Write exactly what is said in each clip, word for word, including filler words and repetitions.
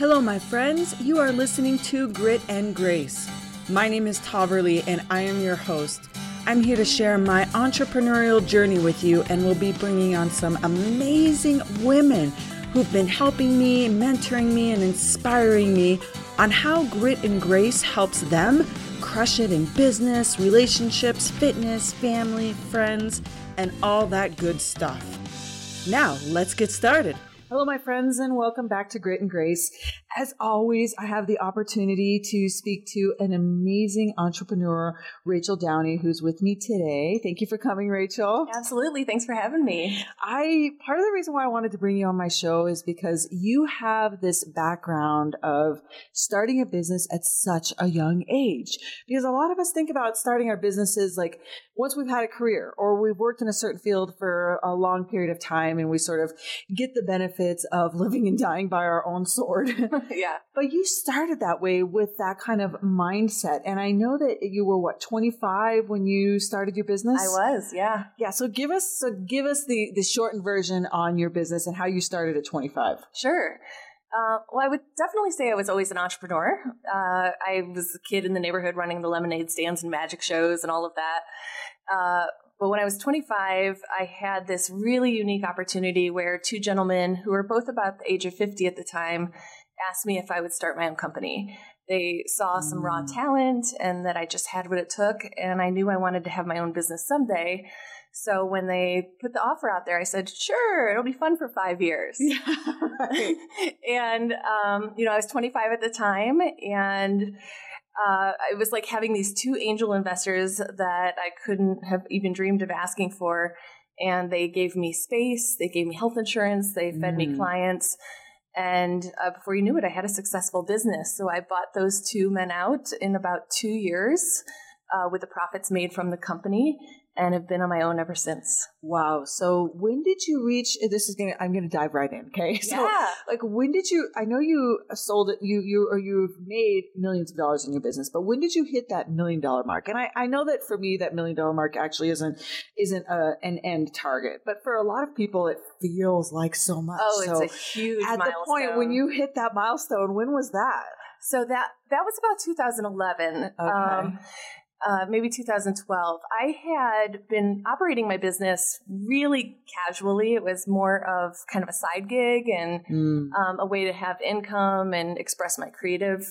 Hello, my friends. You are listening to Grit and Grace. My name is Taverly, and I am your host. I'm here to share my entrepreneurial journey with you, and we'll be bringing on some amazing women who've been helping me, mentoring me, and inspiring me on how Grit and Grace helps them crush it in business, relationships, fitness, family, friends, and all that good stuff. Now, let's get started. Hello, my friends, and welcome back to Grit and Grace. As always, I have the opportunity to speak to an amazing entrepreneur, Rachel Downey, who's with me today. Thank you for coming, Rachel. Absolutely. Thanks for having me. I part of the reason why I wanted to bring you on my show is because you have this background of starting a business at such a young age. Because a lot of us think about starting our businesses like once we've had a career or we've worked in a certain field for a long period of time and we sort of get the benefit of living and dying by our own sword. Yeah. But you started that way with that kind of mindset. And I know that you were, what, twenty-five when you started your business? I was, yeah. Yeah. So give us so give us the, the shortened version on your business and how you started at twenty-five. Sure. Uh, well, I would definitely say I was always an entrepreneur. Uh, I was a kid in the neighborhood running the lemonade stands and magic shows and all of that. Uh, But when I was twenty-five, I had this really unique opportunity where two gentlemen who were both about the age of fifty at the time asked me if I would start my own company. They saw some raw talent and that I just had what it took, and I knew I wanted to have my own business someday. So when they put the offer out there, I said, sure, it'll be fun for five years. Yeah, right. And, um, you know, I was twenty-five at the time, and Uh, it was like having these two angel investors that I couldn't have even dreamed of asking for. And they gave me space. They gave me health insurance. They fed mm. me clients. And uh, before you knew it, I had a successful business. So I bought those two men out in about two years uh, with the profits made from the company, and have been on my own ever since. Wow. So when did you reach, this is going to, I'm going to dive right in. Okay. So yeah. Like when did you, I know you sold it, you, you, or you've made millions of dollars in your business, but when did you hit that million dollar mark? And I, I know that for me, that million dollar mark actually isn't, isn't a, an end target, but for a lot of people, it feels like so much. Oh, so it's a huge at milestone. The point when you hit that milestone, when was that? So that, that was about two thousand eleven. Okay. Um, Uh, maybe two thousand twelve, I had been operating my business really casually. It was more of kind of a side gig and mm. um, a way to have income and express my creative,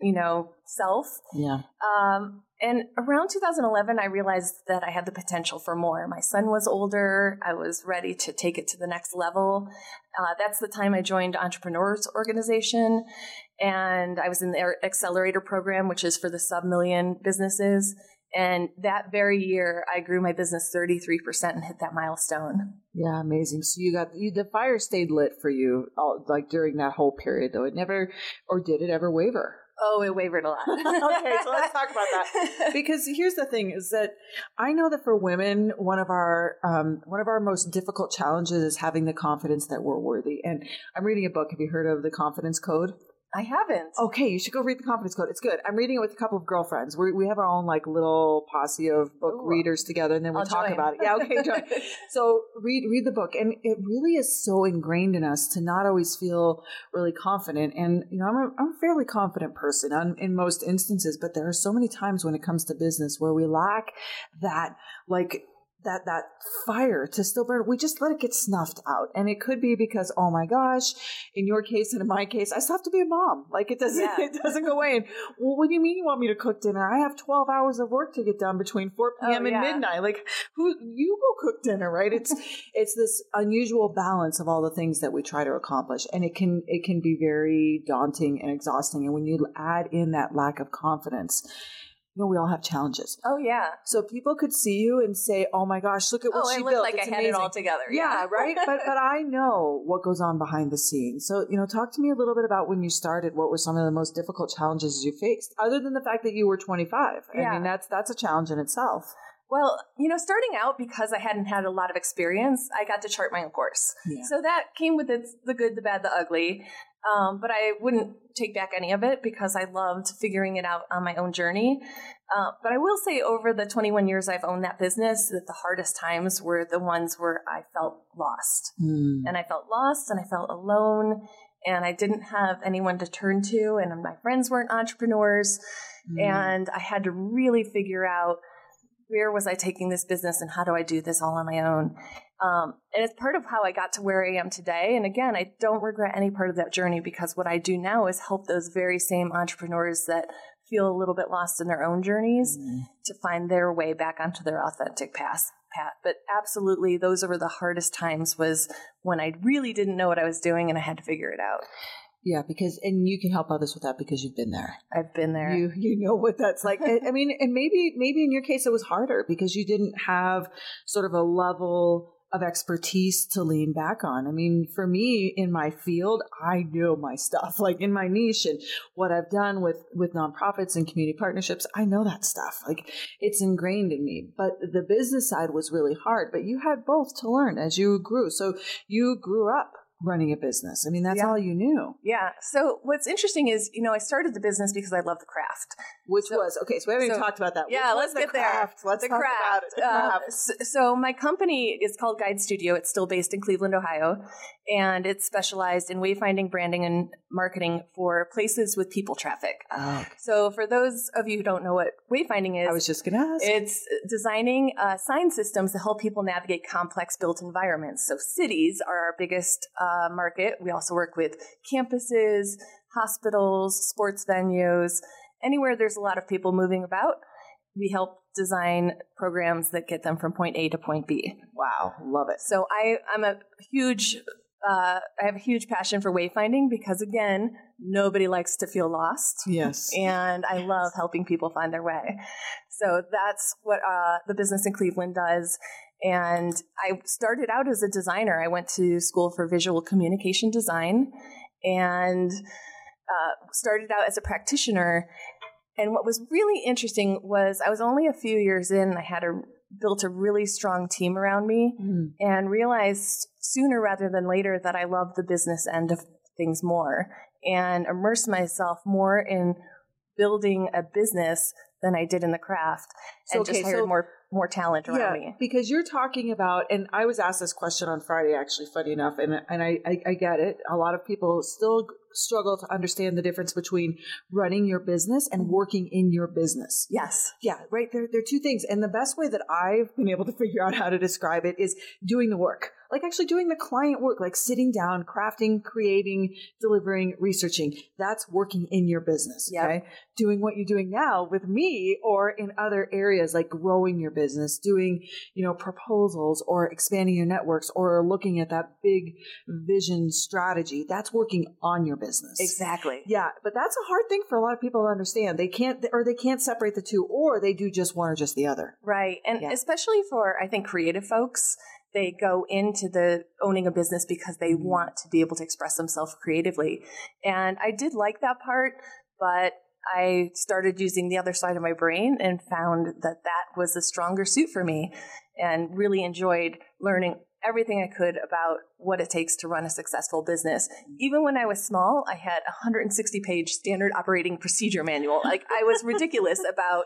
you know, self. Yeah. Um, and around two thousand eleven, I realized that I had the potential for more. My son was older. I was ready to take it to the next level. Uh, that's the time I joined Entrepreneurs' Organization. And I was in the Accelerator Program, which is for the sub-million businesses. And that very year, I grew my business thirty-three percent and hit that milestone. Yeah, amazing. So you got you, the fire stayed lit for you all, like during that whole period, though. It never, or did it ever waver? Oh, it wavered a lot. Okay, so let's talk about that. Because here's the thing is that I know that for women, one of our um, one of our most difficult challenges is having the confidence that we're worthy. And I'm reading a book. Have you heard of The Confidence Code? I haven't. Okay, you should go read The Confidence Code. It's good. I'm reading it with a couple of girlfriends. We we have our own like little posse of book Ooh. Readers together, and then we'll I'll talk join. About it. Yeah, okay, join. So read read the book, and it really is so ingrained in us to not always feel really confident. And you know, I'm a, I'm a fairly confident person I'm, in most instances, but there are so many times when it comes to business where we lack that like. that that fire to still burn, we just let it get snuffed out. And it could be because, oh my gosh, in your case and in my case, I still have to be a mom. Like it doesn't yeah. it doesn't go away. And well, what do you mean you want me to cook dinner? I have twelve hours of work to get done between four p.m. oh, yeah. and midnight. Like who you go cook dinner, right? It's it's this unusual balance of all the things that we try to accomplish. And it can it can be very daunting and exhausting. And when you add in that lack of confidence, you know, we all have challenges. Oh, yeah. So people could see you and say, oh, my gosh, look at what oh, she built. Oh, I look like it's I had amazing. It all together. Yeah, yeah right? but but I know what goes on behind the scenes. So, you know, talk to me a little bit about when you started, what were some of the most difficult challenges you faced, other than the fact that you were twenty-five. Yeah. I mean, that's that's a challenge in itself. Well, you know, starting out, because I hadn't had a lot of experience, I got to chart my own course. Yeah. So that came with its, the good, the bad, the ugly. Um, but I wouldn't take back any of it because I loved figuring it out on my own journey. Uh, but I will say over the twenty-one years I've owned that business, that the hardest times were the ones where I felt lost. Mm. And I felt lost and I felt alone. and I didn't have anyone to turn to, and my friends weren't entrepreneurs. Mm. And I had to really figure out, where was I taking this business and how do I do this all on my own? Um, and it's part of how I got to where I am today. And again, I don't regret any part of that journey, because what I do now is help those very same entrepreneurs that feel a little bit lost in their own journeys mm-hmm. to find their way back onto their authentic path. But absolutely, those were the hardest times, was when I really didn't know what I was doing and I had to figure it out. Yeah, because, and you can help others with that because you've been there. I've been there. You you know what that's like. I mean, and maybe maybe in your case it was harder because you didn't have sort of a level of expertise to lean back on. I mean, for me in my field, I know my stuff, like in my niche and what I've done with, with nonprofits and community partnerships. I know that stuff, like it's ingrained in me, but the business side was really hard, but you had both to learn as you grew. So you grew up running a business. I mean, that's yeah. all you knew. Yeah. So what's interesting is, you know, I started the business because I love the craft. Which so, was, okay, so we haven't so, even talked about that. Yeah, Which let's get the craft. there. Let's the talk craft. about it. The craft. Uh, so, so my company is called Guide Studio. It's still based in Cleveland, Ohio, and it's specialized in wayfinding, branding, and marketing for places with people traffic. Oh, okay. So for those of you who don't know what wayfinding is, I was just going to ask. It's designing uh, sign systems to help people navigate complex built environments. So cities are our biggest uh, market. We also work with campuses, hospitals, sports venues. Anywhere there's a lot of people moving about, we help design programs that get them from point A to point B. Wow, love it. So I, I'm a huge, uh, I have a huge passion for wayfinding because, again, nobody likes to feel lost. Yes. And I love helping people find their way. So that's what uh, the business in Cleveland does. And I started out as a designer. I went to school for visual communication design and uh, started out as a practitioner. And what was really interesting was I was only a few years in, and I had a, built a really strong team around me mm. and realized sooner rather than later that I loved the business end of things more and immersed myself more in building a business than I did in the craft, and okay, just hired so- more more talent around yeah, me. Because you're talking about, and I was asked this question on Friday, actually, funny enough, and, and I, I, I get it. A lot of people still struggle to understand the difference between running your business and working in your business. Yes. Yeah, right. They're, they're two things. And the best way that I've been able to figure out how to describe it is doing the work, like actually doing the client work, like sitting down, crafting, creating, delivering, researching. That's working in your business. Yep. Okay. Doing what you're doing now with me or in other areas, like growing your business. Business, doing, you know, proposals or expanding your networks or looking at that big vision strategy. That's working on your business. Exactly. Yeah. But that's a hard thing for a lot of people to understand. They can't, or they can't separate the two, or they do just one or just the other. Right. And yeah. especially for, I think, creative folks, they go into the owning a business because they want to be able to express themselves creatively. And I did like that part, but I started using the other side of my brain and found that that was the stronger suit for me, and really enjoyed learning everything I could about what it takes to run a successful business. Even when I was small, I had a one hundred sixty page standard operating procedure manual. Like I was ridiculous about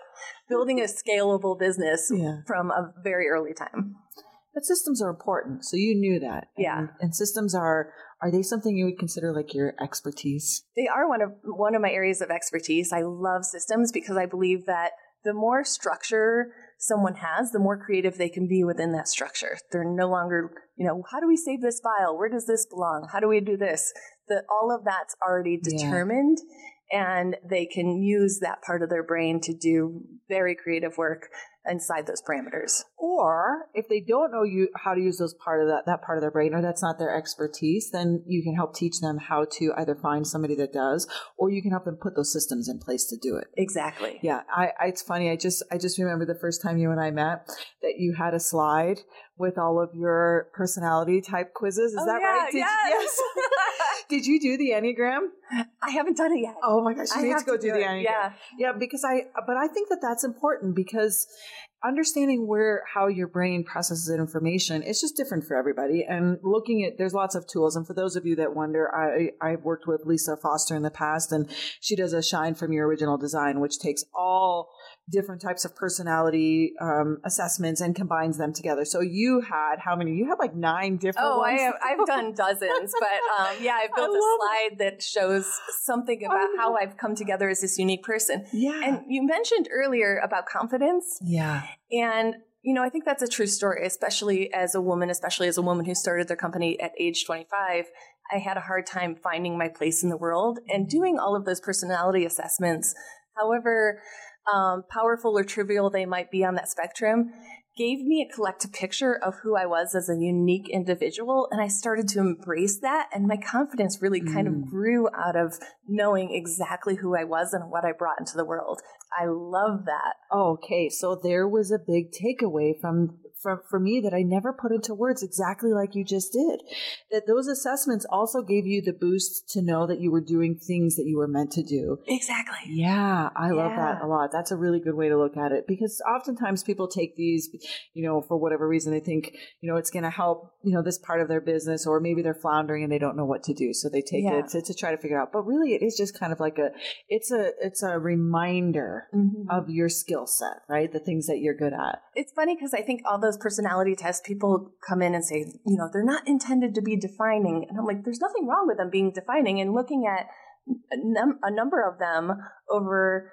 building a scalable business yeah. from a very early time. But systems are important. So you knew that. And, yeah. And systems are, are they something you would consider like your expertise? They are one of, one of my areas of expertise. I love systems because I believe that the more structure someone has, the more creative they can be within that structure. They're no longer, you know, how do we save this file? Where does this belong? How do we do this? The, all of that's already determined. Yeah. And they can use that part of their brain to do very creative work inside those parameters. Or if they don't know you how to use those part of that, that part of their brain, or that's not their expertise, then you can help teach them how to either find somebody that does, or you can help them put those systems in place to do it. Exactly. Yeah. I, I it's funny. I just, I just remember the first time you and I met that you had a slide with all of your personality type quizzes. Is oh, that yeah, right? Did, yes. yes. Did you do the Enneagram? I haven't done it yet. Oh my gosh. You I need to go to do, do the Enneagram. Yeah. Yeah. Because I, but I think that that's important because understanding where, how your brain processes information, it's just different for everybody. And looking at, there's lots of tools. And for those of you that wonder, I, I've worked with Lisa Foster in the past, and she does a Shine from Your Original Design, which takes all different types of personality um, assessments and combines them together. So you had, how many? You had like nine different oh, ones. Oh, I've done dozens. But um, yeah, I built I a slide it. that shows something about how I've come together as this unique person. Yeah. And you mentioned earlier about confidence. Yeah. And, you know, I think that's a true story, especially as a woman, especially as a woman who started their company at age twenty-five. I had a hard time finding my place in the world and doing all of those personality assessments. However um, powerful or trivial they might be on that spectrum, gave me a collective picture of who I was as a unique individual. And I started to embrace that. And my confidence really mm. kind of grew out of knowing exactly who I was and what I brought into the world. I love that. Okay. So there was a big takeaway from, from for me that I never put into words, exactly like you just did, that those assessments also gave you the boost to know that you were doing things that you were meant to do. Exactly. Yeah. I yeah. love that a lot. That's a really good way to look at it, because oftentimes people take these, you know, for whatever reason, they think, you know, it's going to help, you know, this part of their business, or maybe they're floundering and they don't know what to do. So they take yeah. it to, to try to figure out. But really, it is just kind of like a, it's a, it's a reminder mm-hmm. of your skill set, right? The things that you're good at. It's funny because I think all those personality tests, people come in and say, you know, they're not intended to be defining. And I'm like, there's nothing wrong with them being defining. And looking at a, num- a number of them over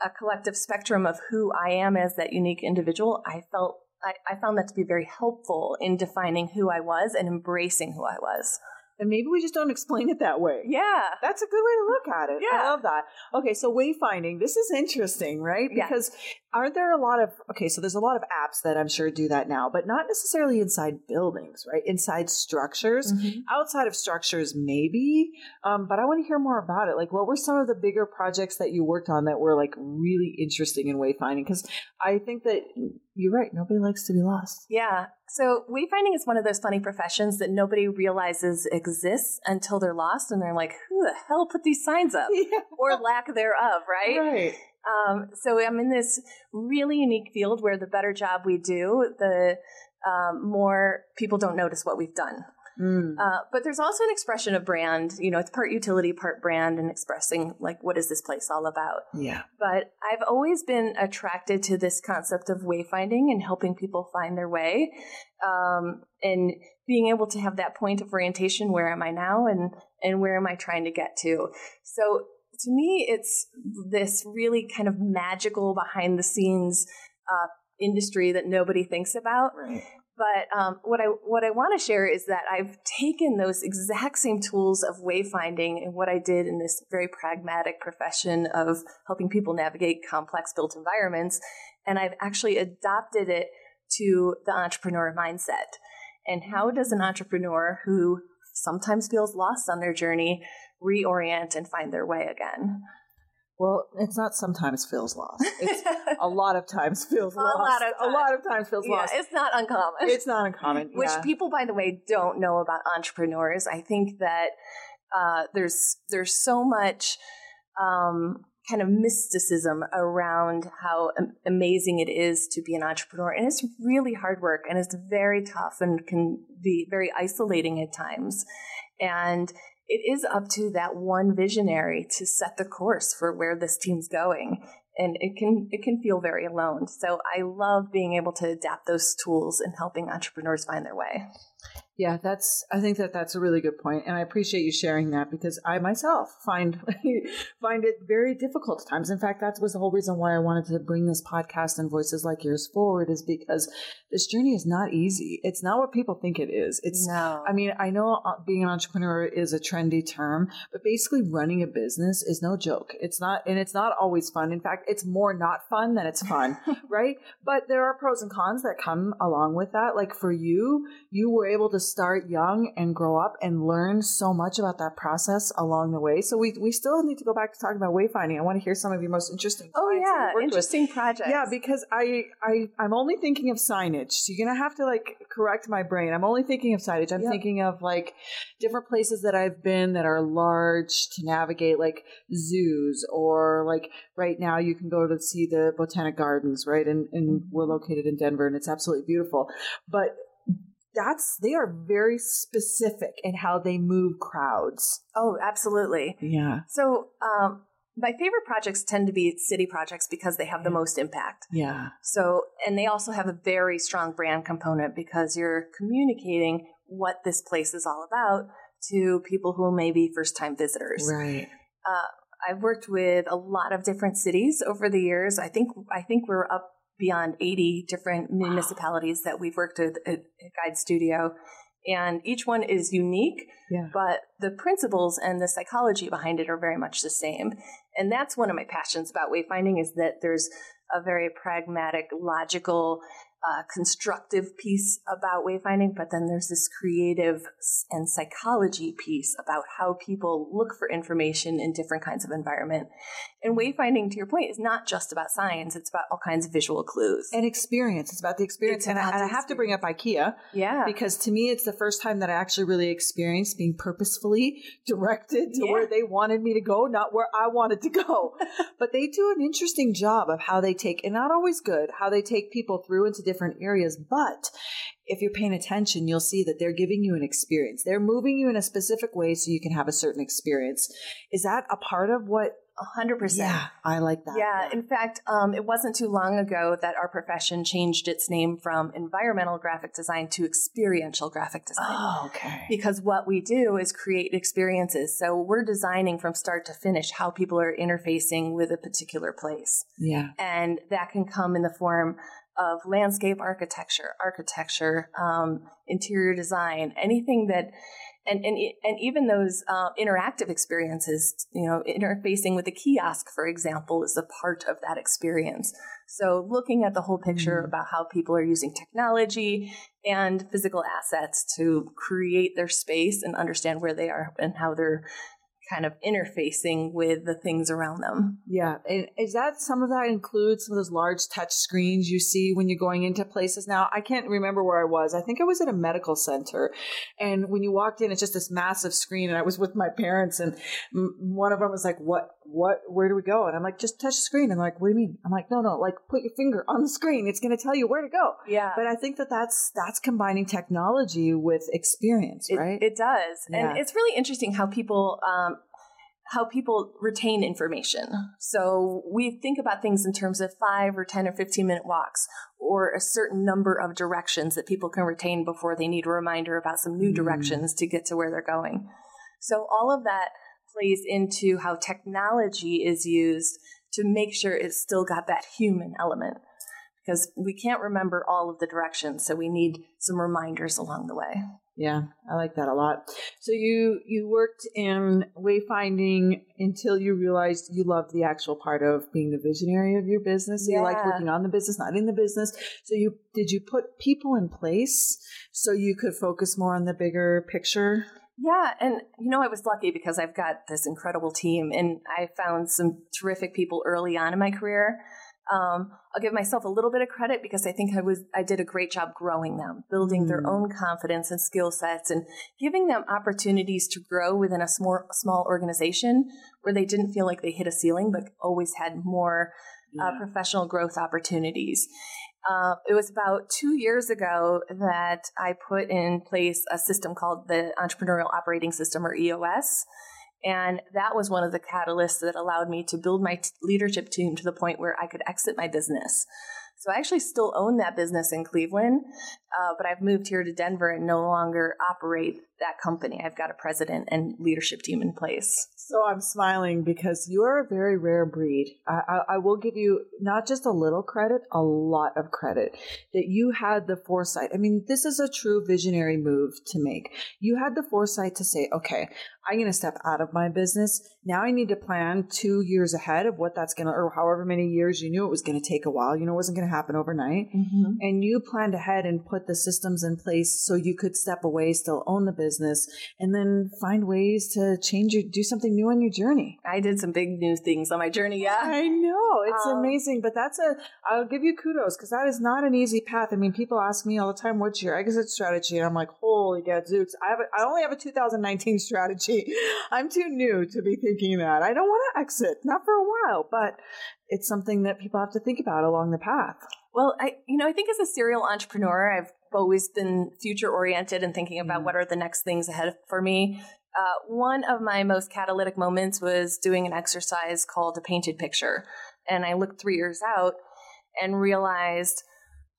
a collective spectrum of who I am as that unique individual, I felt I, I found that to be very helpful in defining who I was and embracing who I was. And maybe we just don't explain it that way. Yeah. That's a good way to look at it. Yeah. I love that. Okay. So wayfinding, this is interesting, right? Because yeah. aren't there a lot of, okay, so there's a lot of apps that I'm sure do that now, but not necessarily inside buildings, right? Inside structures, mm-hmm. outside of structures, maybe. Um, but I want to hear more about it. Like, what were some of the bigger projects that you worked on that were like really interesting in wayfinding? Because I think that you're right. Nobody likes to be lost. Yeah. So wayfinding is one of those funny professions that nobody realizes exists until they're lost, and they're like, who the hell put these signs up? Yeah. Or lack thereof, right? Right. Um, so I'm in this really unique field where the better job we do, the um, more people don't notice what we've done. Mm. Uh, but there's also an expression of brand, you know, it's part utility, part brand, and expressing like, what is this place all about? Yeah. But I've always been attracted to this concept of wayfinding and helping people find their way. Um, and being able to have that point of orientation, where am I now? And, and where am I trying to get to? So to me, it's this really kind of magical behind the scenes, uh, industry that nobody thinks about. Right. But um, what I what I want to share is that I've taken those exact same tools of wayfinding and what I did in this very pragmatic profession of helping people navigate complex built environments, and I've actually adopted it to the entrepreneur mindset. And how does an entrepreneur who sometimes feels lost on their journey reorient and find their way again? Well, it's not sometimes feels lost. It's a lot of times feels a lost. Lot of time. A lot of times feels yeah, lost. It's not uncommon. It's not uncommon. Which yeah. people, by the way, don't know about entrepreneurs. I think that uh, there's there's so much um, kind of mysticism around how amazing it is to be an entrepreneur. And it's really hard work, and it's very tough, and can be very isolating at times. And it is up to that one visionary to set the course for where this team's going. And it can it can feel very alone. So I love being able to adapt those tools and helping entrepreneurs find their way. Yeah, that's, I think that that's a really good point. And I appreciate you sharing that, because I myself find, find it very difficult at times. In fact, that was the whole reason why I wanted to bring this podcast and voices like yours forward, is because this journey is not easy. It's not what people think it is. It's, no. I mean, I know being an entrepreneur is a trendy term, but basically running a business is no joke. It's not, and it's not always fun. In fact, it's more not fun than it's fun, right? But there are pros and cons that come along with that. Like for you, you were able to start young and grow up and learn so much about that process along the way. So we we still need to go back to talking about wayfinding. I want to hear some of your most interesting oh yeah interesting with. projects. Yeah, because I, I I'm only thinking of signage. So you're gonna have to like correct my brain. I'm only thinking of signage. I'm yep. thinking of like different places that I've been that are large to navigate, like zoos, or like right now you can go to see the Botanic Gardens, right? And and we're located in Denver, and it's absolutely beautiful. But that's, they are very specific in how they move crowds. Oh, absolutely. Yeah. So, um, my favorite projects tend to be city projects because they have the most impact. Yeah. So, and they also have a very strong brand component because you're communicating what this place is all about to people who may be first-time visitors. Right. Uh, I've worked with a lot of different cities over the years. I think, I think we're up beyond eighty different municipalities wow. that we've worked with at Guide Studio. And each one is unique, yeah. but the principles and the psychology behind it are very much the same. And that's one of my passions about wayfinding, is that there's a very pragmatic, logical, uh, constructive piece about wayfinding, but then there's this creative and psychology piece about how people look for information in different kinds of environment. And wayfinding, to your point, is not just about signs. It's about all kinds of visual clues. And experience. It's about the experience. About and, I, the and I have experience. to bring up IKEA. Yeah. Because to me, it's the first time that I actually really experienced being purposefully directed to yeah. where they wanted me to go, not where I wanted to go. But they do an interesting job of how they take, and not always good, how they take people through into different areas. But if you're paying attention, you'll see that they're giving you an experience. They're moving you in a specific way so you can have a certain experience. Is that a part of what? one hundred percent. Yeah, I like that. Yeah. In fact, um, it wasn't too long ago that our profession changed its name from environmental graphic design to experiential graphic design. Oh, okay. Because what we do is create experiences. So we're designing from start to finish how people are interfacing with a particular place. Yeah. And that can come in the form of landscape architecture, architecture, um, interior design, anything that, and and and even those uh, interactive experiences, you know, interfacing with a kiosk, for example, is a part of that experience. So looking at the whole picture mm-hmm. about how people are using technology and physical assets to create their space and understand where they are and how they're kind of interfacing with the things around them. Yeah. And is that, some of that includes some of those large touch screens you see when you're going into places? Now, I can't remember where I was. I think I was at a medical center. And when you walked in, it's just this massive screen. And I was with my parents, and one of them was like, what, what, where do we go? And I'm like, just touch the screen. And like, what do you mean? I'm like, no, no, like put your finger on the screen. It's going to tell you where to go. Yeah. But I think that that's, that's combining technology with experience, right? It, it does. Yeah. And it's really interesting how people, um, how people retain information. So we think about things in terms of five or ten or fifteen minute walks, or a certain number of directions that people can retain before they need a reminder about some new directions mm. to get to where they're going. So all of that plays into how technology is used to make sure it's still got that human element, because we can't remember all of the directions. So we need some reminders along the way. Yeah, I like that a lot. So you you worked in wayfinding until you realized you loved the actual part of being the visionary of your business. So yeah. You liked working on the business, not in the business. So you did you put people in place so you could focus more on the bigger picture? Yeah, and you know, I was lucky because I've got this incredible team, and I found some terrific people early on in my career. Um, I'll give myself a little bit of credit because I think I was, I did a great job growing them, building mm. their own confidence and skill sets, and giving them opportunities to grow within a small, small organization where they didn't feel like they hit a ceiling, but always had more yeah. uh, professional growth opportunities. Uh, it was about two years ago that I put in place a system called the Entrepreneurial Operating System, or E O S. And that was one of the catalysts that allowed me to build my t- leadership team to the point where I could exit my business. So I actually still own that business in Cleveland, uh, but I've moved here to Denver and no longer operate that company. I've got a president and leadership team in place. So I'm smiling because you're a very rare breed. I, I, I will give you not just a little credit, a lot of credit that you had the foresight. I mean, this is a true visionary move to make. You had the foresight to say, okay, I'm going to step out of my business. Now I need to plan two years ahead of what that's going to, or however many years. You knew it was going to take a while. You know, it wasn't going to happen overnight. Mm-hmm. And you planned ahead and put the systems in place so you could step away, still own the business, and then find ways to change your, do something new on your journey. I did some big new things on my journey. Yeah, I know. It's um, amazing. But that's a, I'll give you kudos because that is not an easy path. I mean, people ask me all the time, what's your exit strategy? And I'm like, holy gadzooks. I have, a, I only have a two thousand nineteen strategy. I'm too new to be thinking that. I don't want to exit, not for a while, but it's something that people have to think about along the path. Well, I, you know, I think as a serial entrepreneur, I've always been future oriented and thinking about what are the next things ahead for me. Uh, one of my most catalytic moments was doing an exercise called a painted picture. And I looked three years out and realized,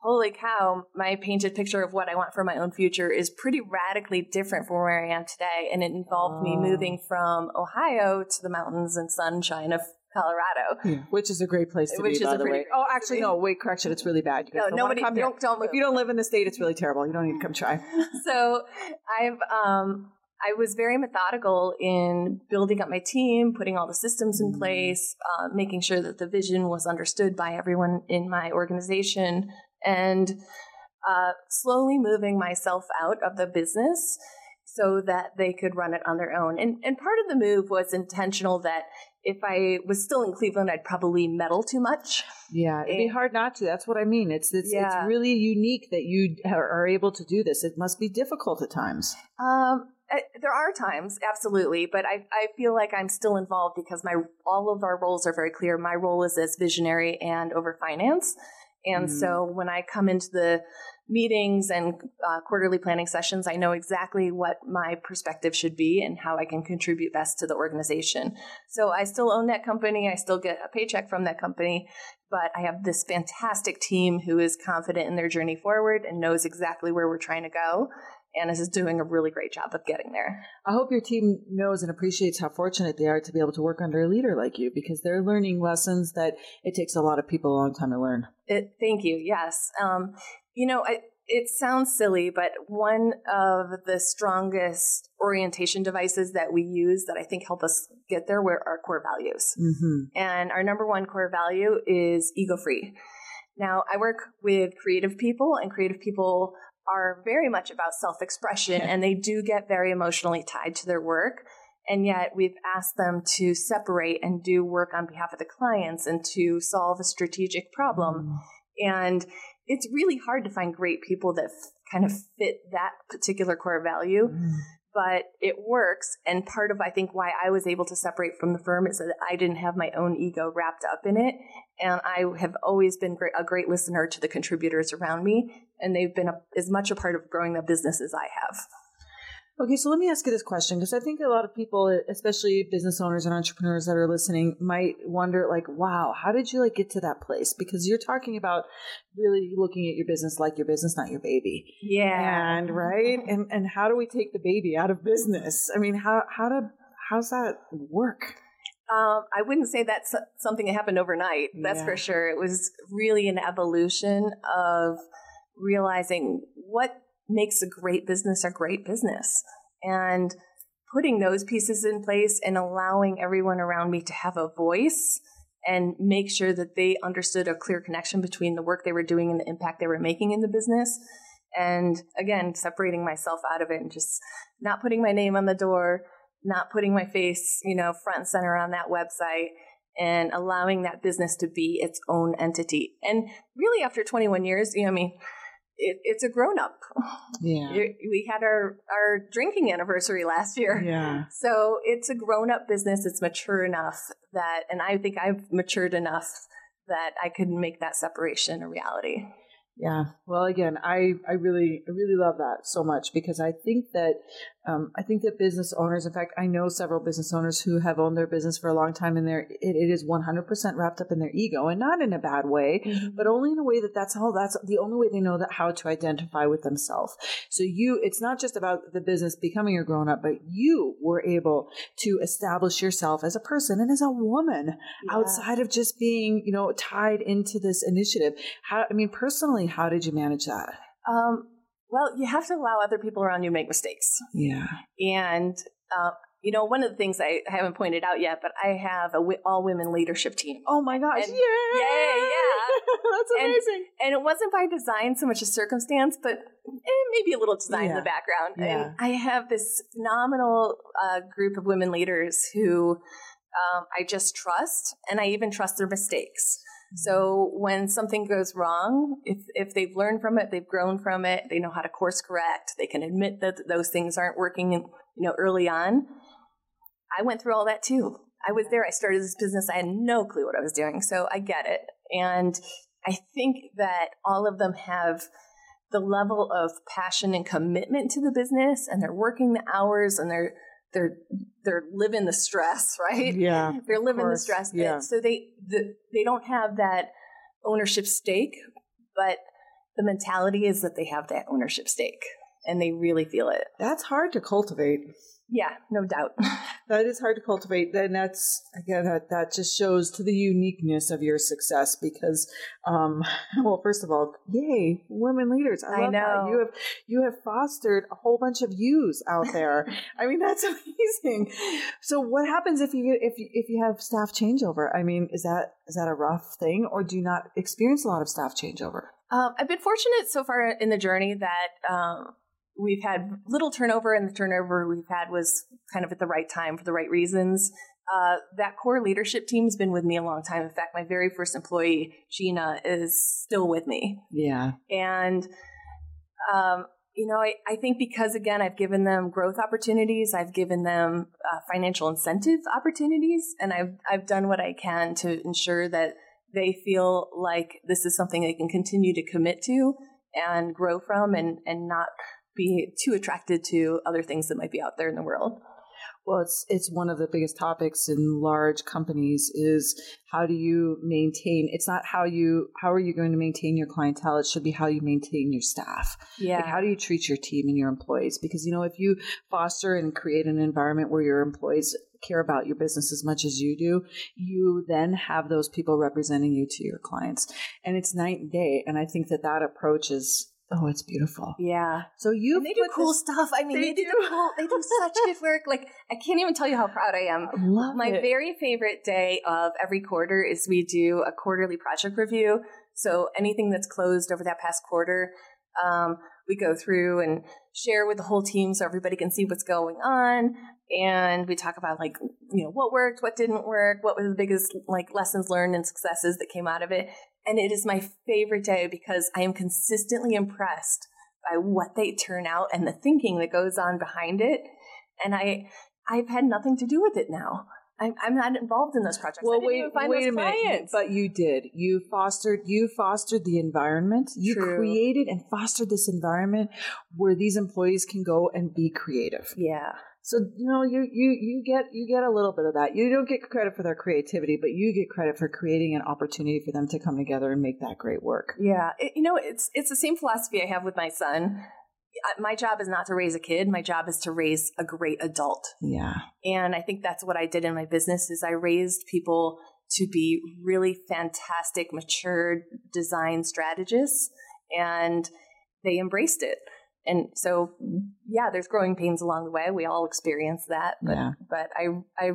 holy cow, my painted picture of what I want for my own future is pretty radically different from where I am today. And it involved oh. me moving from Ohio to the mountains and sunshine of Colorado. Yeah. Which is a great place to Which be, is by a the way. Oh, actually, no, wait, correction. It's really bad. You guys no, don't nobody, come don't, don't If you don't live in the state, it's really terrible. You don't need to come try. So I've... um I was very methodical in building up my team, putting all the systems in place, uh, making sure that the vision was understood by everyone in my organization, and uh, slowly moving myself out of the business so that they could run it on their own. And, and part of the move was intentional that if I was still in Cleveland, I'd probably meddle too much. Yeah, it'd be hard not to. That's what I mean. It's it's, yeah. it's really unique that you are able to do this. It must be difficult at times. Um. There are times, absolutely, but I, I feel like I'm still involved because my all of our roles are very clear. My role is as visionary and over finance, and mm-hmm. so when I come into the meetings and uh, quarterly planning sessions, I know exactly what my perspective should be and how I can contribute best to the organization. So I still own that company. I still get a paycheck from that company, but I have this fantastic team who is confident in their journey forward and knows exactly where we're trying to go. And is doing a really great job of getting there. I hope your team knows and appreciates how fortunate they are to be able to work under a leader like you, because they're learning lessons that it takes a lot of people a long time to learn. It, thank you. Yes. Um, you know, I, it sounds silly, but one of the strongest orientation devices that we use that I think help us get there were our core values. Mm-hmm. And our number one core value is ego-free. Now, I work with creative people, and creative people are very much about self-expression, and they do get very emotionally tied to their work. And yet we've asked them to separate and do work on behalf of the clients and to solve a strategic problem. Mm. And it's really hard to find great people that f- kind of fit that particular core value, mm. but it works. And part of, I think, why I was able to separate from the firm is that I didn't have my own ego wrapped up in it. And I have always been great, a great listener to the contributors around me, and they've been a, as much a part of growing the business as I have. Okay, so let me ask you this question, because I think a lot of people, especially business owners and entrepreneurs that are listening, might wonder, like, wow, how did you like get to that place? Because you're talking about really looking at your business like your business, not your baby. Yeah. And right? And and how do we take the baby out of business? I mean, how how do how's that work? Um, I wouldn't say that's something that happened overnight. That's yeah. for sure. It was really an evolution of realizing what makes a great business a great business and putting those pieces in place and allowing everyone around me to have a voice and make sure that they understood a clear connection between the work they were doing and the impact they were making in the business. And again, separating myself out of it and just not putting my name on the door, not putting my face, you know, front and center on that website, and allowing that business to be its own entity. And really after twenty-one years, you know, I mean, it, it's a grown up. Yeah. We had our, our drinking anniversary last year. Yeah. So it's a grown up business. It's mature enough that, and I think I've matured enough that I could make that separation a reality. Yeah. Well, again, I, I really, I really love that so much, because I think that Um, I think that business owners, in fact, I know several business owners who have owned their business for a long time, and they're, it, it is one hundred percent wrapped up in their ego, and not in a bad way, mm-hmm. but only in a way that that's all, that's the only way they know that how to identify with themselves. So you, it's not just about the business becoming a grown up, but you were able to establish yourself as a person and as a woman yeah. outside of just being, you know, tied into this initiative. How, I mean, personally, how did you manage that? Um, Well, you have to allow other people around you to make mistakes. Yeah. And, uh, you know, one of the things I haven't pointed out yet, but I have an w- all-women leadership team. Oh, my gosh. And, yay! Yay, yeah. That's amazing. And, and it wasn't by design so much as circumstance, but maybe a little design yeah. in the background. Yeah. And I have this phenomenal uh, group of women leaders who um, I just trust, and I even trust their mistakes. So when something goes wrong, if if they've learned from it, they've grown from it, they know how to course correct, they can admit that those things aren't working, you know, early on. I went through all that too. I was there. I started this business. I had no clue what I was doing. So I get it. And I think that all of them have the level of passion and commitment to the business, and they're working the hours, and they're They're they're living the stress, right? Yeah, they're living the stress. Yeah. So they the, they don't have that ownership stake, but the mentality is that they have that ownership stake, and they really feel it. That's hard to cultivate. Yeah, no doubt. That is hard to cultivate. And that's, again, that, that just shows to the uniqueness of your success because, um, well, first of all, yay, women leaders. I, I love know. That. You have, you have fostered a whole bunch of yous out there. I mean, that's amazing. So what happens if you, if you, if you have staff changeover? I mean, is that, is that a rough thing, or do you not experience a lot of staff changeover? Um, I've been fortunate so far in the journey that, um, we've had little turnover, and the turnover we've had was kind of at the right time for the right reasons. Uh, that core leadership team has been with me a long time. In fact, my very first employee, Gina, is still with me. Yeah. And, um, you know, I, I think because, again, I've given them growth opportunities, I've given them uh, financial incentive opportunities, and I've, I've done what I can to ensure that they feel like this is something they can continue to commit to and grow from, and, and not be too attracted to other things that might be out there in the world. Well, it's it's one of the biggest topics in large companies is how do you maintain, it's not how you, how are you going to maintain your clientele? It should be how you maintain your staff. Yeah. Like how do you treat your team and your employees? Because, you know, if you foster and create an environment where your employees care about your business as much as you do, you then have those people representing you to your clients. And it's night and day. And I think that that approach is, oh, it's beautiful. Yeah. So you and they do cool this, stuff. I mean, they, they do the cool, they do such good work. Like I can't even tell you how proud I am. I love My it. Very favorite day of every quarter is we do a quarterly project review. So anything that's closed over that past quarter, um, we go through and share with the whole team so everybody can see what's going on. And we talk about like, you know, what worked, what didn't work, what were the biggest like lessons learned and successes that came out of it. And it is my favorite day because I am consistently impressed by what they turn out and the thinking that goes on behind it. And I, I've had nothing to do with it now. I'm, I'm not involved in those projects. Well, I didn't wait, even find wait those a minute. Clients. But you did. You fostered. You fostered the environment. You True. Created and fostered this environment where these employees can go and be creative. Yeah. So, you know, you, you, you get you get a little bit of that. You don't get credit for their creativity, but you get credit for creating an opportunity for them to come together and make that great work. Yeah. It, you know, it's it's the same philosophy I have with my son. My job is not to raise a kid. My job is to raise a great adult. Yeah. And I think that's what I did in my business is I raised people to be really fantastic, mature design strategists, and they embraced it. And so, yeah, there's growing pains along the way. We all experience that. But, yeah. but I I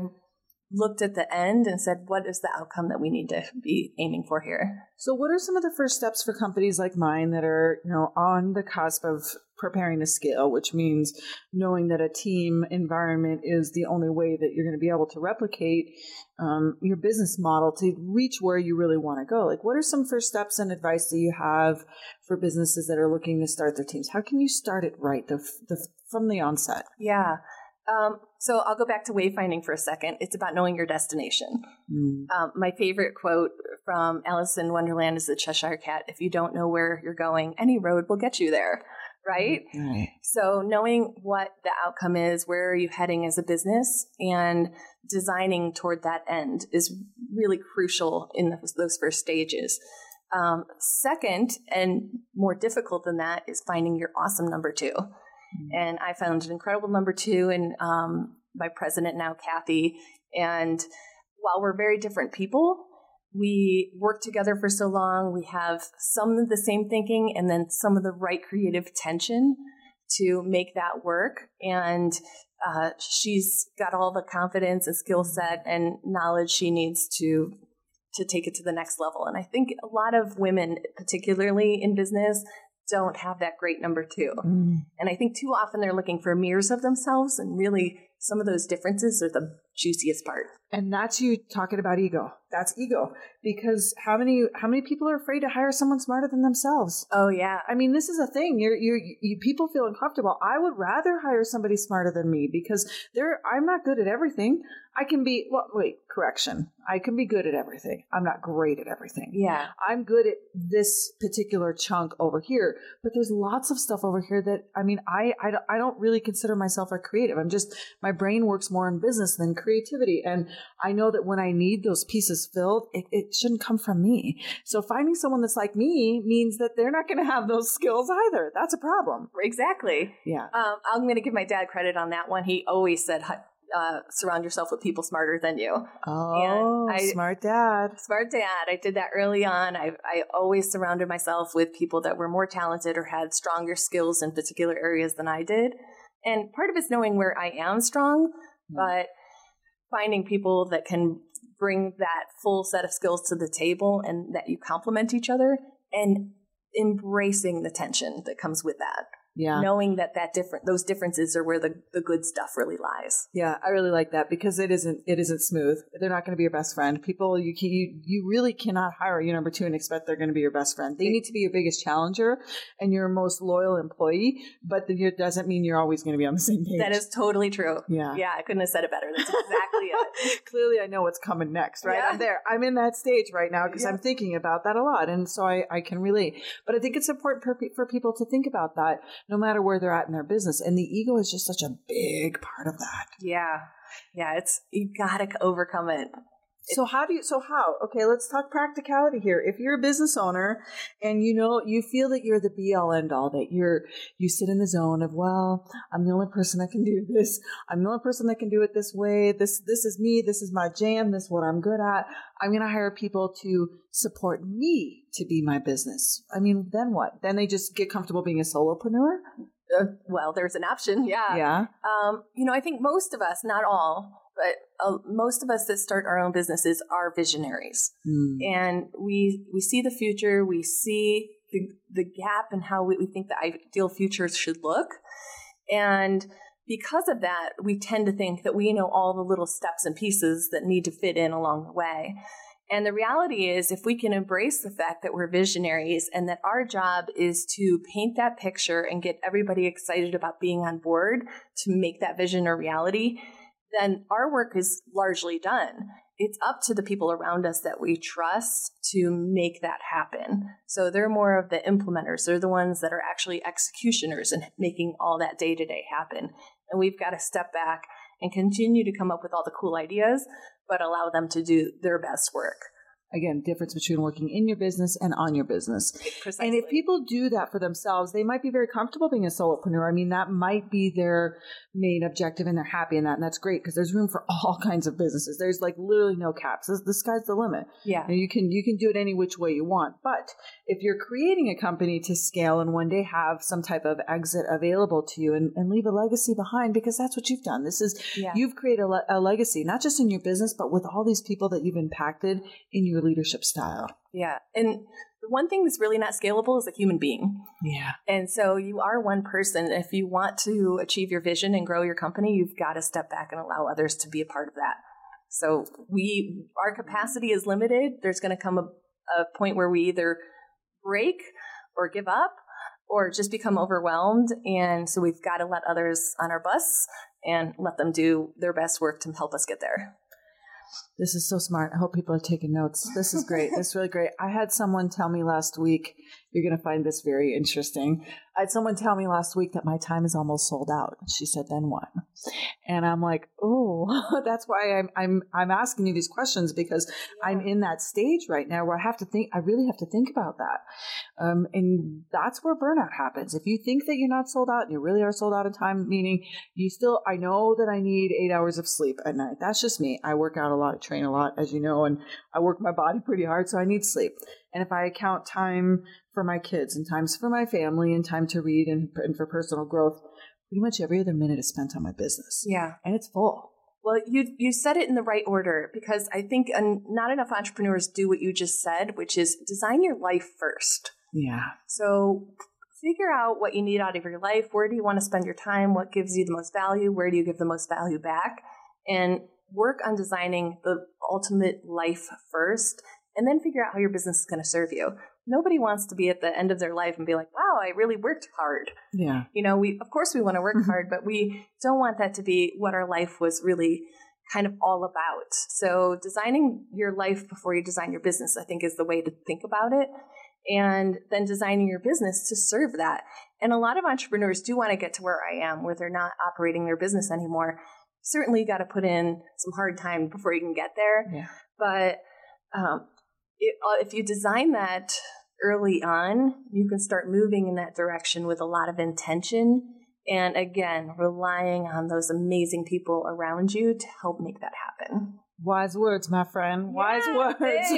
looked at the end and said, what is the outcome that we need to be aiming for here? So what are some of the first steps for companies like mine that are, you know, on the cusp of preparing to scale, which means knowing that a team environment is the only way that you're going to be able to replicate um, your business model to reach where you really want to go? Like, what are some first steps and advice that you have for businesses that are looking to start their teams? How can you start it right the, the, from the onset? Yeah. Um, so I'll go back to wayfinding for a second. It's about knowing your destination. Mm. Um, my favorite quote from Alice in Wonderland is the Cheshire Cat. If you don't know where you're going, any road will get you there. right? Right. So knowing what the outcome is, where are you heading as a business, and designing toward that end is really crucial in the, those first stages. Um, second, and more difficult than that, is finding your awesome number two. Mm-hmm. And I found an incredible number two in um, my president now, Kathy. And while we're very different people, we work together for so long. We have some of the same thinking and then some of the right creative tension to make that work. And uh, she's got all the confidence and skill set and knowledge she needs to to take it to the next level. And I think a lot of women, particularly in business, don't have that great number two. Mm. And I think too often they're looking for mirrors of themselves, and really some of those differences are the juiciest part. And that's you talking about ego. That's ego. Because how many how many people are afraid to hire someone smarter than themselves? Oh, yeah. I mean, this is a thing. You're, you're, you people feel uncomfortable. I would rather hire somebody smarter than me because they're, I'm not good at everything. I can be, well, wait, correction. I can be good at everything. I'm not great at everything. Yeah. I'm good at this particular chunk over here, but there's lots of stuff over here that, I mean, I, I, I don't really consider myself a creative. I'm just, my brain works more in business than creativity. And I know that when I need those pieces filled, it, it shouldn't come from me. So finding someone that's like me means that they're not going to have those skills either. That's a problem. Exactly. Yeah. Um, I'm going to give my dad credit on that one. He always said, Uh, surround yourself with people smarter than you. Oh, I, smart dad. Smart dad. I did that early on. I, I always surrounded myself with people that were more talented or had stronger skills in particular areas than I did. And part of it's knowing where I am strong, mm-hmm. but finding people that can bring that full set of skills to the table and that you complement each other, and embracing the tension that comes with that. Yeah. Knowing that, that different, those differences are where the, the good stuff really lies. Yeah. I really like that because it isn't, it isn't smooth. They're not going to be your best friend. People, you can, you, you really cannot hire your number two and expect they're going to be your best friend. They need to be your biggest challenger and your most loyal employee, but it doesn't mean you're always going to be on the same page. That is totally true. Yeah. Yeah. I couldn't have said it better. That's exactly it. Clearly I know what's coming next, right? Yeah. I'm there. I'm in that stage right now because yeah. I'm thinking about that a lot. And so I, I can relate, but I think it's important for, for people to think about that, no matter where they're at in their business. And the ego is just such a big part of that. Yeah. Yeah. It's, you got to overcome it. So how do you, so how, okay, let's talk practicality here. If you're a business owner and you know, you feel that you're the be all end all, that you're, you sit in the zone of, well, I'm the only person that can do this. I'm the only person that can do it this way. This, this is me. This is my jam. This is what I'm good at. I'm going to hire people to support me to be my business. I mean, then what? Then they just get comfortable being a solopreneur? Uh, well, there's an option. Yeah. Yeah. Um, you know, I think most of us, not all, but uh, most of us that start our own businesses are visionaries. Mm. And we we see the future. We see the, the gap in how we, we think the ideal future should look. And because of that, we tend to think that we know all the little steps and pieces that need to fit in along the way. And the reality is, if we can embrace the fact that we're visionaries and that our job is to paint that picture and get everybody excited about being on board to make that vision a reality, then our work is largely done. It's up to the people around us that we trust to make that happen. So they're more of the implementers. They're the ones that are actually executioners and making all that day-to-day happen. And we've got to step back and continue to come up with all the cool ideas, but allow them to do their best work. Again, difference between working in your business and on your business. Precisely. And if people do that for themselves, they might be very comfortable being a solopreneur. I mean, that might be their main objective and they're happy in that. And that's great because there's room for all kinds of businesses. There's like literally no caps. The sky's the limit. Yeah. You can, you can do it any which way you want. But if you're creating a company to scale and one day have some type of exit available to you and, and leave a legacy behind, because that's what you've done. This is, yeah. You've created a, le- a legacy, not just in your business, but with all these people that you've impacted in your leadership style. Yeah. And the one thing that's really not scalable is a human being. Yeah. And so you are one person. If you want to achieve your vision and grow your company, you've got to step back and allow others to be a part of that. So we, our capacity is limited. There's going to come a, a point where we either break or give up or just become overwhelmed. And so we've got to let others on our bus and let them do their best work to help us get there. This is so smart. I hope people are taking notes. This is great. This is really great. I had someone tell me last week, You're going to find this very interesting. I had someone tell me last week that my time is almost sold out. She said, then what? And I'm like, oh, that's why I'm I'm I'm asking you these questions, because yeah. I'm in that stage right now where I have to think, I really have to think about that. Um, and that's where burnout happens. If you think that you're not sold out and you really are sold out of time, meaning you still, I know that I need eight hours of sleep at night. That's just me. I work out a lot, train a lot, as you know, and I work my body pretty hard, so I need sleep. And if I account time for my kids and times for my family and time to read and, and for personal growth, pretty much every other minute is spent on my business. Yeah. And it's full. Well, you you said it in the right order, because I think not enough entrepreneurs do what you just said, which is design your life first. Yeah. So figure out what you need out of your life. Where do you want to spend your time? What gives you the most value? Where do you give the most value back? And work on designing the ultimate life first, and then figure out how your business is going to serve you. Nobody wants to be at the end of their life and be like, wow, I really worked hard. Yeah. You know, we, of course we want to work hard, but we don't want that to be what our life was really kind of all about. So designing your life before you design your business, I think, is the way to think about it. And then designing your business to serve that. And a lot of entrepreneurs do want to get to where I am, where they're not operating their business anymore. Certainly you got to put in some hard time before you can get there. Yeah. But, um, It, if you design that early on, you can start moving in that direction with a lot of intention. And again, relying on those amazing people around you to help make that happen. Wise words, my friend. Wise yeah, words.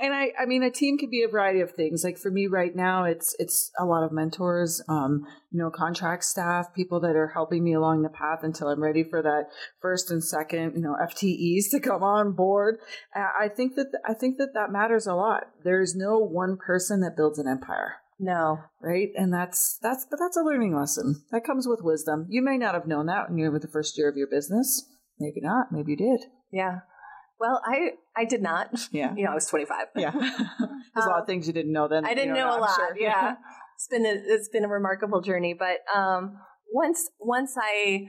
And I, I mean, a team could be a variety of things. Like for me right now, it's it's a lot of mentors, um, you know, contract staff, people that are helping me along the path until I'm ready for that first and second, you know, F T Es to come on board. I think that I think that that matters a lot. There is no one person that builds an empire. No. Right. And that's, that's, but that's a learning lesson that comes with wisdom. You may not have known that when you were the first year of your business. Maybe not. Maybe you did. Yeah. Well, I, I did not. Yeah. You know, I was twenty-five. Yeah. There's um, a lot of things you didn't know then. I didn't you know, know a lot. Sure. Yeah. It's been, a, it's been a remarkable journey. But, um, once, once I,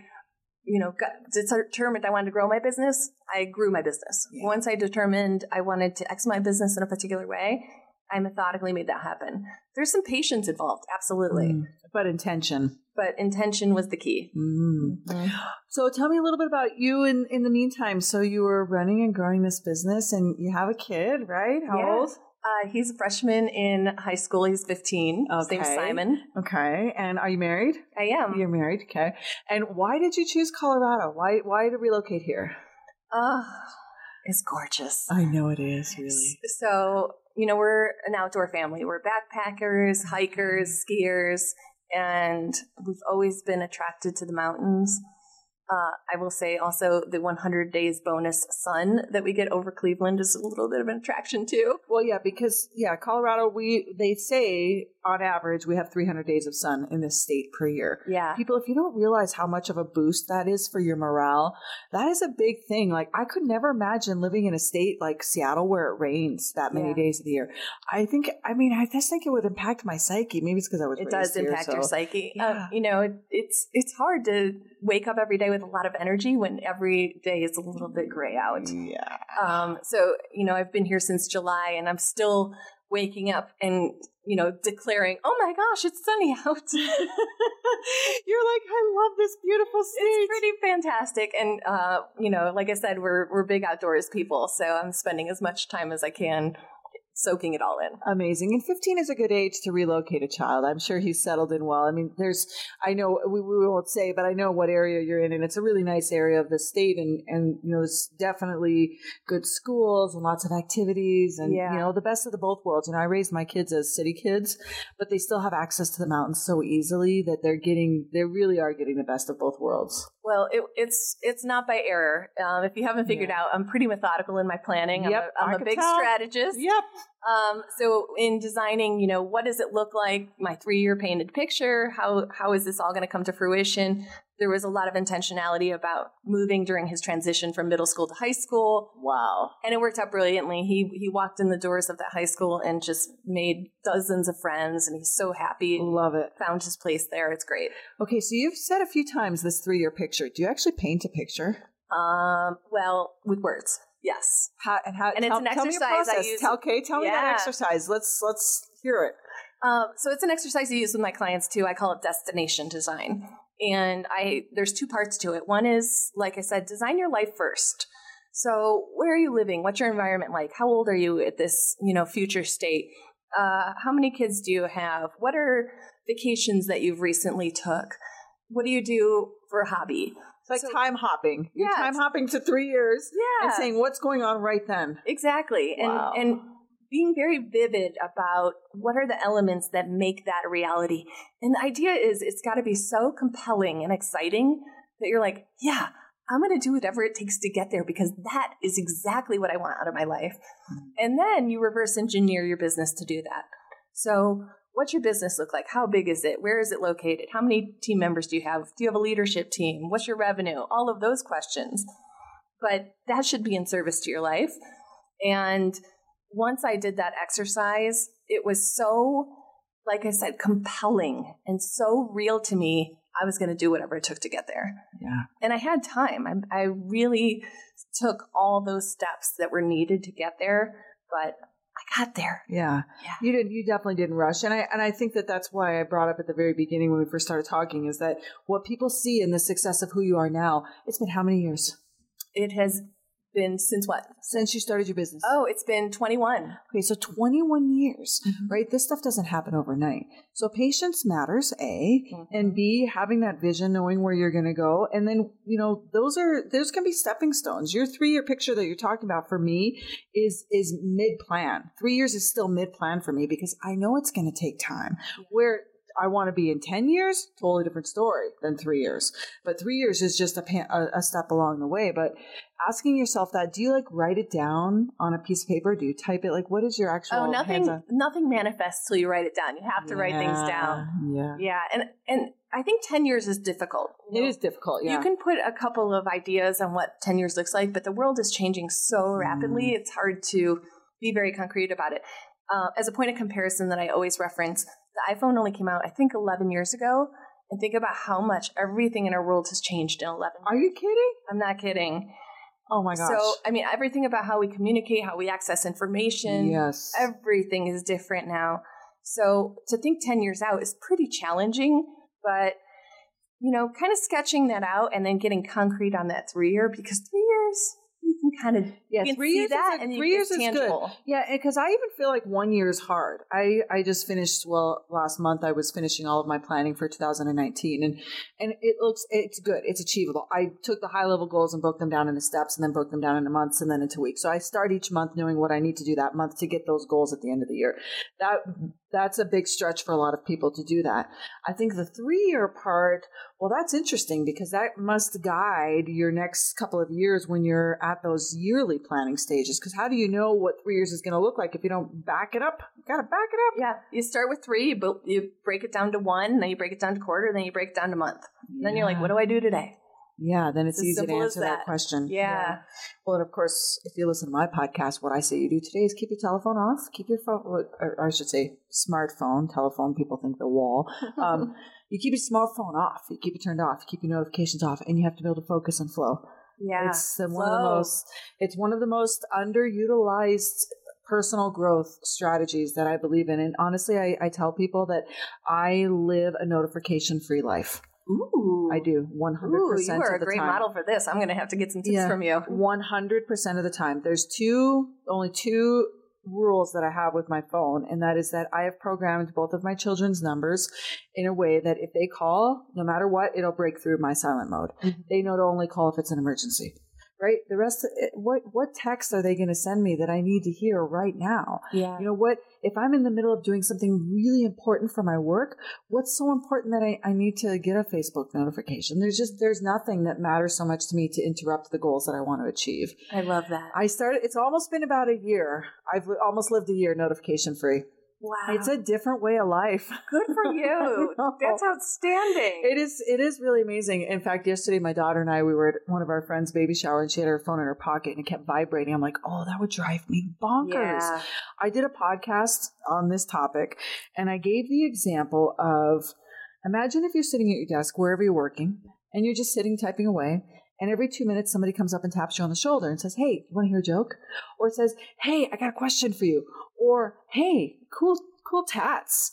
you know, got determined I wanted to grow my business, I grew my business. Yeah. Once I determined I wanted to exit my business in a particular way, I methodically made that happen. There's some patience involved, absolutely. Mm, but intention. But intention was the key. Mm. Mm-hmm. So tell me a little bit about you in, in the meantime. So you were running and growing this business, and you have a kid, right? How yeah. old? Uh, he's a freshman in high school. He's fifteen. Okay. His name's Simon. Okay. And are you married? I am. You're married. Okay. And why did you choose Colorado? Why Why to relocate here? Uh, it's gorgeous. I know it is, really. So... You know, we're an outdoor family. We're backpackers, hikers, skiers, and we've always been attracted to the mountains. Uh, I will say also the one hundred days bonus sun that we get over Cleveland is a little bit of an attraction too. Well, yeah, because, yeah, Colorado, we they say on average we have three hundred days of sun in this state per year. Yeah. People, if you don't realize how much of a boost that is for your morale, that is a big thing. Like, I could never imagine living in a state like Seattle where it rains that many yeah. days of the year. I think, I mean, I just think it would impact my psyche. Maybe it's because I was raised here. It does impact your psyche. Yeah. Uh, you know, it, it's it's hard to wake up every day with a lot of energy when every day is a little bit gray out. Yeah. Um, so, you know, I've been here since July and I'm still waking up and, you know, declaring, oh my gosh, it's sunny out. You're like, I love this beautiful state. It's pretty fantastic. And, uh, you know, like I said, we're, we're big outdoors people. So I'm spending as much time as I can soaking it all in. Amazing. And fifteen is a good age to relocate a child. I'm sure he's settled in well. I mean, there's, I know we, we won't say, but I know what area you're in, and it's a really nice area of the state, and, and, you know, there's definitely good schools and lots of activities and, yeah. you know, the best of the both worlds. And I raised my kids as city kids, but they still have access to the mountains so easily that they're getting, they really are getting the best of both worlds. Well, it, it's, it's not by error. Um, if you haven't figured yeah. out, I'm pretty methodical in my planning. Yep, I'm a, I'm a big tell. strategist. Yep. Um, so in designing, you know, what does it look like? My three-year painted picture, how, how is this all going to come to fruition? There was a lot of intentionality about moving during his transition from middle school to high school. Wow. And it worked out brilliantly. He, he walked in the doors of that high school and just made dozens of friends, and he's so happy. Love it. Found his place there. It's great. Okay. So you've said a few times this three-year picture. Do you actually paint a picture? Um, well, with words. Yes. How, and how, and it's tell, an exercise. Tell me your process. I use, tell, okay, tell me yeah. that exercise. Let's let's hear it. Um, so it's an exercise I use with my clients too. I call it destination design. And I there's two parts to it. One is, like I said, design your life first. So where are you living? What's your environment like? How old are you at this, you know, future state? Uh, how many kids do you have? What are vacations that you've recently took? What do you do for a hobby? It's like so, time hopping. You're yeah, time hopping to three years yeah. and saying what's going on right then. Exactly. Wow. And and being very vivid about what are the elements that make that a reality. And the idea is it's got to be so compelling and exciting that you're like, yeah, I'm going to do whatever it takes to get there because that is exactly what I want out of my life. And then you reverse engineer your business to do that. So what's your business look like? How big is it? Where is it located? How many team members do you have? Do you have a leadership team? What's your revenue? All of those questions. But that should be in service to your life. And once I did that exercise, it was so, like I said, compelling and so real to me. I was going to do whatever it took to get there. Yeah. And I had time. I, I really took all those steps that were needed to get there, but I got there. Yeah. yeah. You didn't, you definitely didn't rush. And I, and I think that that's why I brought up at the very beginning when we first started talking is that what people see in the success of who you are now, it's been how many years? It has been since what? Since you started your business. Oh, it's been twenty-one. Okay. So twenty-one years, mm-hmm. right? This stuff doesn't happen overnight. So patience matters, A, mm-hmm. and B, having that vision, knowing where you're going to go. And then, you know, those are, there's going to be stepping stones. Your three-year picture that you're talking about for me is, is mid-plan. Three years is still mid-plan for me because I know it's going to take time. Where I want to be in ten years, totally different story than three years. But three years is just a, pan, a, a step along the way. But asking yourself that, do you like write it down on a piece of paper? Do you type it? Like, what is your actual? Oh, nothing. Hands-on? Nothing manifests till you write it down. You have to yeah, write things down. Yeah. Yeah. And and I think ten years is difficult. It is difficult. Yeah. You can put a couple of ideas on what ten years looks like, but the world is changing so rapidly. Mm. It's hard to be very concrete about it. Uh, as a point of comparison that I always reference, the iPhone only came out, I think, eleven years ago. And think about how much everything in our world has changed in eleven years. Are you kidding? I'm not kidding. Oh, my gosh. So, I mean, everything about how we communicate, how we access information. Yes. Everything is different now. So to think ten years out is pretty challenging. But, you know, kind of sketching that out and then getting concrete on that three-year, because three years... You can kind of yeah, three years that, is, and three years is tangible. Good. Yeah, because I even feel like one year is hard. I, I just finished well last month. I was finishing all of my planning for two thousand nineteen, and and it looks it's good. It's achievable. I took the high level goals and broke them down into steps, and then broke them down into months, and then into weeks. So I start each month knowing what I need to do that month to get those goals at the end of the year. That that's a big stretch for a lot of people to do that. I think the three year part. Well, that's interesting because that must guide your next couple of years when you're at those yearly planning stages. Because how do you know what three years is going to look like if you don't back it up? You got to back it up. Yeah. You start with three, but you break it down to one, then you break it down to quarter, then you break it down to month. Yeah. Then you're like, what do I do today? Yeah. Then it's, it's easy to answer that. that question. Yeah. yeah. Well, and of course, if you listen to my podcast, what I say you do today is keep your telephone off, keep your phone, or I should say smartphone, telephone, people think the wall. Um, you keep your smartphone off, you keep it turned off, you keep your notifications off, and you have to be able to focus and flow. Yeah, it's one Whoa. of the most. It's one of the most underutilized personal growth strategies that I believe in. And honestly, I, I tell people that I live a notification-free life. Ooh, I do one hundred percent of the time. You are a great model for this. I'm going to have to get some tips yeah, from you. one hundred percent of the time. There's two, only two. rules that I have with my phone, and that is that I have programmed both of my children's numbers in a way that if they call, no matter what, it'll break through my silent mode. Mm-hmm. They know to only call if it's an emergency, right? The rest of it, what what text are they going to send me that I need to hear right now? Yeah. You know what? If I'm in the middle of doing something really important for my work, what's so important that I, I need to get a Facebook notification? There's just, there's nothing that matters so much to me to interrupt the goals that I want to achieve. I love that. I started, it's almost been about a year. I've li- almost lived a year notification free. Wow. It's a different way of life. Good for you. That's outstanding. It is, it is really amazing. In fact, yesterday, my daughter and I, we were at one of our friends' baby shower and she had her phone in her pocket and it kept vibrating. I'm like, oh, that would drive me bonkers. Yeah. I did a podcast on this topic and I gave the example of, imagine if you're sitting at your desk, wherever you're working, and you're just sitting, typing away. And every two minutes, somebody comes up and taps you on the shoulder and says, hey, you want to hear a joke? Or says, hey, I got a question for you. Or, hey, cool, cool tats.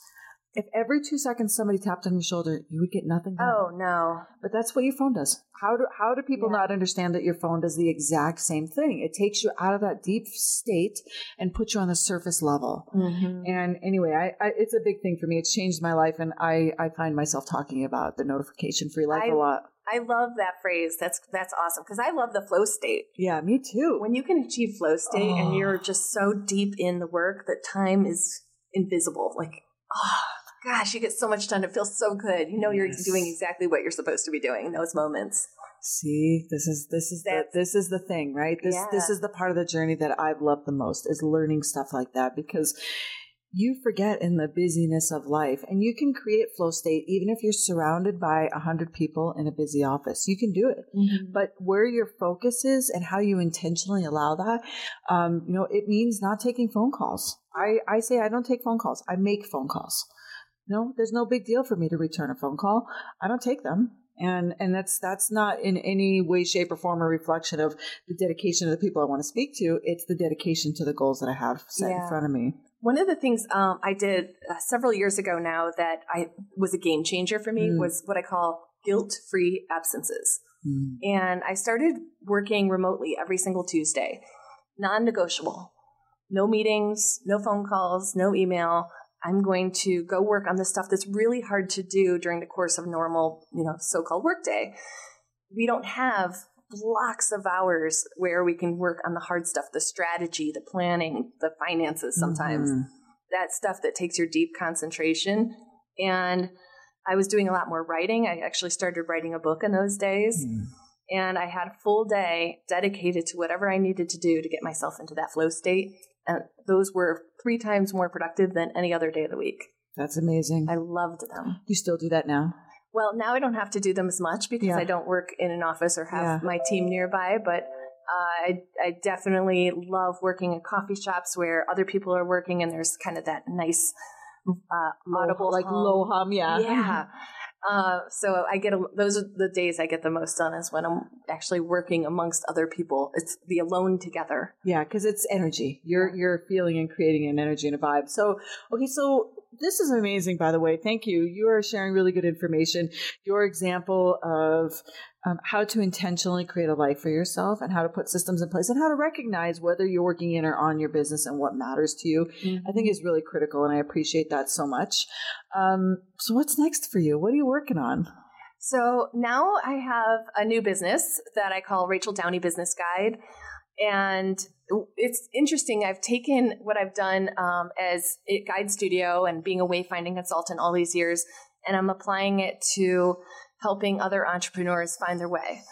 If every two seconds somebody tapped on your shoulder, you would get nothing done. Oh, no. But that's what your phone does. How do how do people yeah. not understand that your phone does the exact same thing? It takes you out of that deep state and puts you on the surface level. Mm-hmm. And anyway, I, I, it's a big thing for me. It's changed my life, and I, I find myself talking about the notification-free life I, a lot. I love that phrase. That's that's awesome, because I love the flow state. Yeah, me too. When you can achieve flow state oh. and you're just so deep in the work that time is invisible, like, oh. Gosh, you get so much done. It feels so good. You know, you're yes. doing exactly what you're supposed to be doing in those moments. See, this is this is the, this is the thing, right? This yeah. this is the part of the journey that I've loved the most, is learning stuff like that, because you forget in the busyness of life, and you can create flow state even if you're surrounded by a hundred people in a busy office. You can do it, mm-hmm. but where your focus is and how you intentionally allow that, um, you know, it means not taking phone calls. I I say I don't take phone calls. I make phone calls. No, there's no big deal for me to return a phone call. I don't take them. And and that's that's not in any way, shape, or form a reflection of the dedication of the people I want to speak to. It's the dedication to the goals that I have set yeah. in front of me. One of the things um, I did uh, several years ago now that I was a game changer for me mm. was what I call guilt-free absences. Mm. And I started working remotely every single Tuesday, non-negotiable, no meetings, no phone calls, no email. I'm going to go work on the stuff that's really hard to do during the course of normal, you know, so-called workday. We don't have blocks of hours where we can work on the hard stuff, the strategy, the planning, the finances sometimes, mm-hmm. that stuff that takes your deep concentration. And I was doing a lot more writing. I actually started writing a book in those days. Mm. And I had a full day dedicated to whatever I needed to do to get myself into that flow state. And those were three times more productive than any other day of the week. That's amazing. I loved them. You still do that now? Well, now I don't have to do them as much because yeah. I don't work in an office or have yeah. my team nearby. But uh, I, I definitely love working in coffee shops where other people are working, and there's kind of that nice uh, audible low, like hum. low hum. Yeah. Yeah. Uh, so I get, a, those are the days I get the most done, is when I'm actually working amongst other people. It's the alone together. Yeah. Cause it's energy. You're, yeah. you're feeling and creating an energy and a vibe. So, okay. So this is amazing, by the way. Thank you. You are sharing really good information. Your example of um, how to intentionally create a life for yourself, and how to put systems in place, and how to recognize whether you're working in or on your business and what matters to you, mm-hmm. I think is really critical. And I appreciate that so much. Um, so what's next for you? What are you working on? So now I have a new business that I call Rachel Downey Business Guide. And it's interesting. I've taken what I've done um, as a Guide Studio and being a wayfinding consultant all these years, and I'm applying it to helping other entrepreneurs find their way.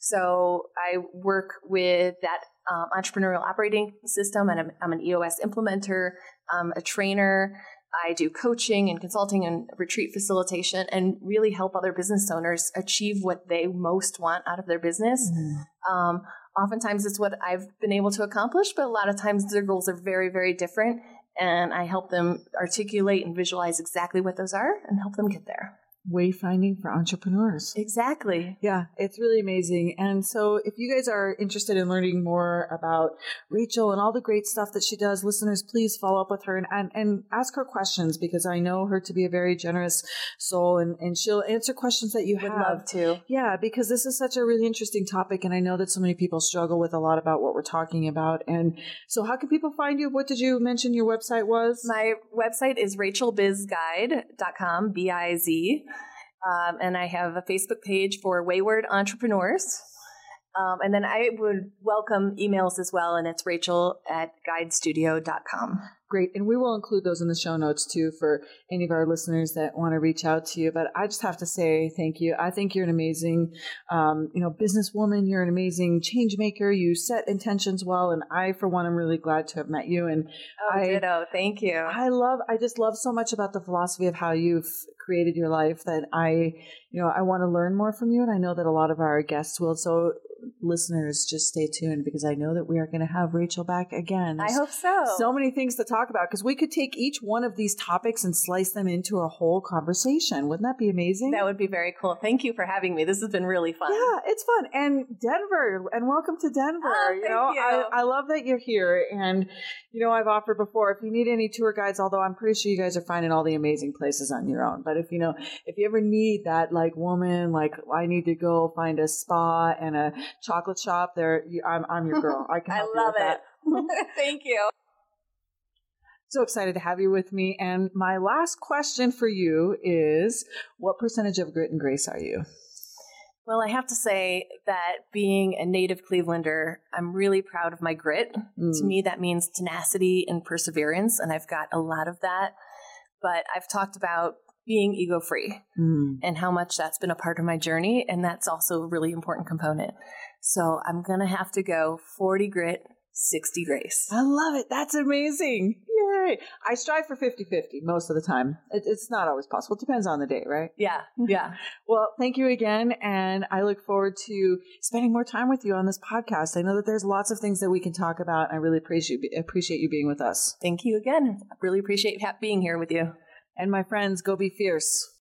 So I work with that um, entrepreneurial operating system, and I'm, I'm an E O S implementer, I'm a trainer. I do coaching and consulting and retreat facilitation, and really help other business owners achieve what they most want out of their business. Mm-hmm. Um, oftentimes it's what I've been able to accomplish, but a lot of times their goals are very, very different. And I help them articulate and visualize exactly what those are and help them get there. Wayfinding for entrepreneurs. Exactly. Yeah, it's really amazing. And so if you guys are interested in learning more about Rachel and all the great stuff that she does, listeners, please follow up with her and, and, and ask her questions, because I know her to be a very generous soul, and, and she'll answer questions that you have. Would love to. Yeah, because this is such a really interesting topic, and I know that so many people struggle with a lot about what we're talking about. And so how can people find you? What did you mention your website was? My website is rachel biz guide dot com, B I Z. Um, and I have a Facebook page for Wayward Entrepreneurs. Um, and then I would welcome emails as well. And it's Rachel at guide studio dot com. Great. And we will include those in the show notes too, for any of our listeners that want to reach out to you. But I just have to say thank you. I think you're an amazing, um, you know, businesswoman. You're an amazing change maker. You set intentions well. And I, for one, am really glad to have met you. And oh, I, ditto. Thank you. I love, I just love so much about the philosophy of how you've created your life, that I, you know, I want to learn more from you. And I know that a lot of our guests will. So listeners, just stay tuned, because I know that we are going to have Rachel back again. There's I hope so. So many things to talk about, because we could take each one of these topics and slice them into a whole conversation. Wouldn't that be amazing? That would be very cool. Thank you for having me. This has been really fun. Yeah, it's fun. And Denver, and welcome to Denver. Oh, you know, you. I, I love that you're here. And, you know, I've offered before, if you need any tour guides, although I'm pretty sure you guys are finding all the amazing places on your own. But if, you know, if you ever need that, like, woman, like, I need to go find a spa and a chocolate shop, there, I'm, I'm your girl. I can help I love you with it. That. Thank you. So excited to have you with me. And my last question for you is, what percentage of Grit and Grace are you? Well, I have to say that being a native Clevelander, I'm really proud of my grit. Mm. To me, that means tenacity and perseverance. And I've got a lot of that. But I've talked about being ego-free mm. and how much that's been a part of my journey. And that's also a really important component. So I'm going to have to go forty grit, sixty grace. I love it. That's amazing. Yay. I strive for fifty-fifty most of the time. It, it's not always possible. It depends on the day, right? Yeah. Yeah. Well, thank you again. And I look forward to spending more time with you on this podcast. I know that there's lots of things that we can talk about. I really appreciate, appreciate you being with us. Thank you again. I really appreciate being here with you. And my friends, go be fierce.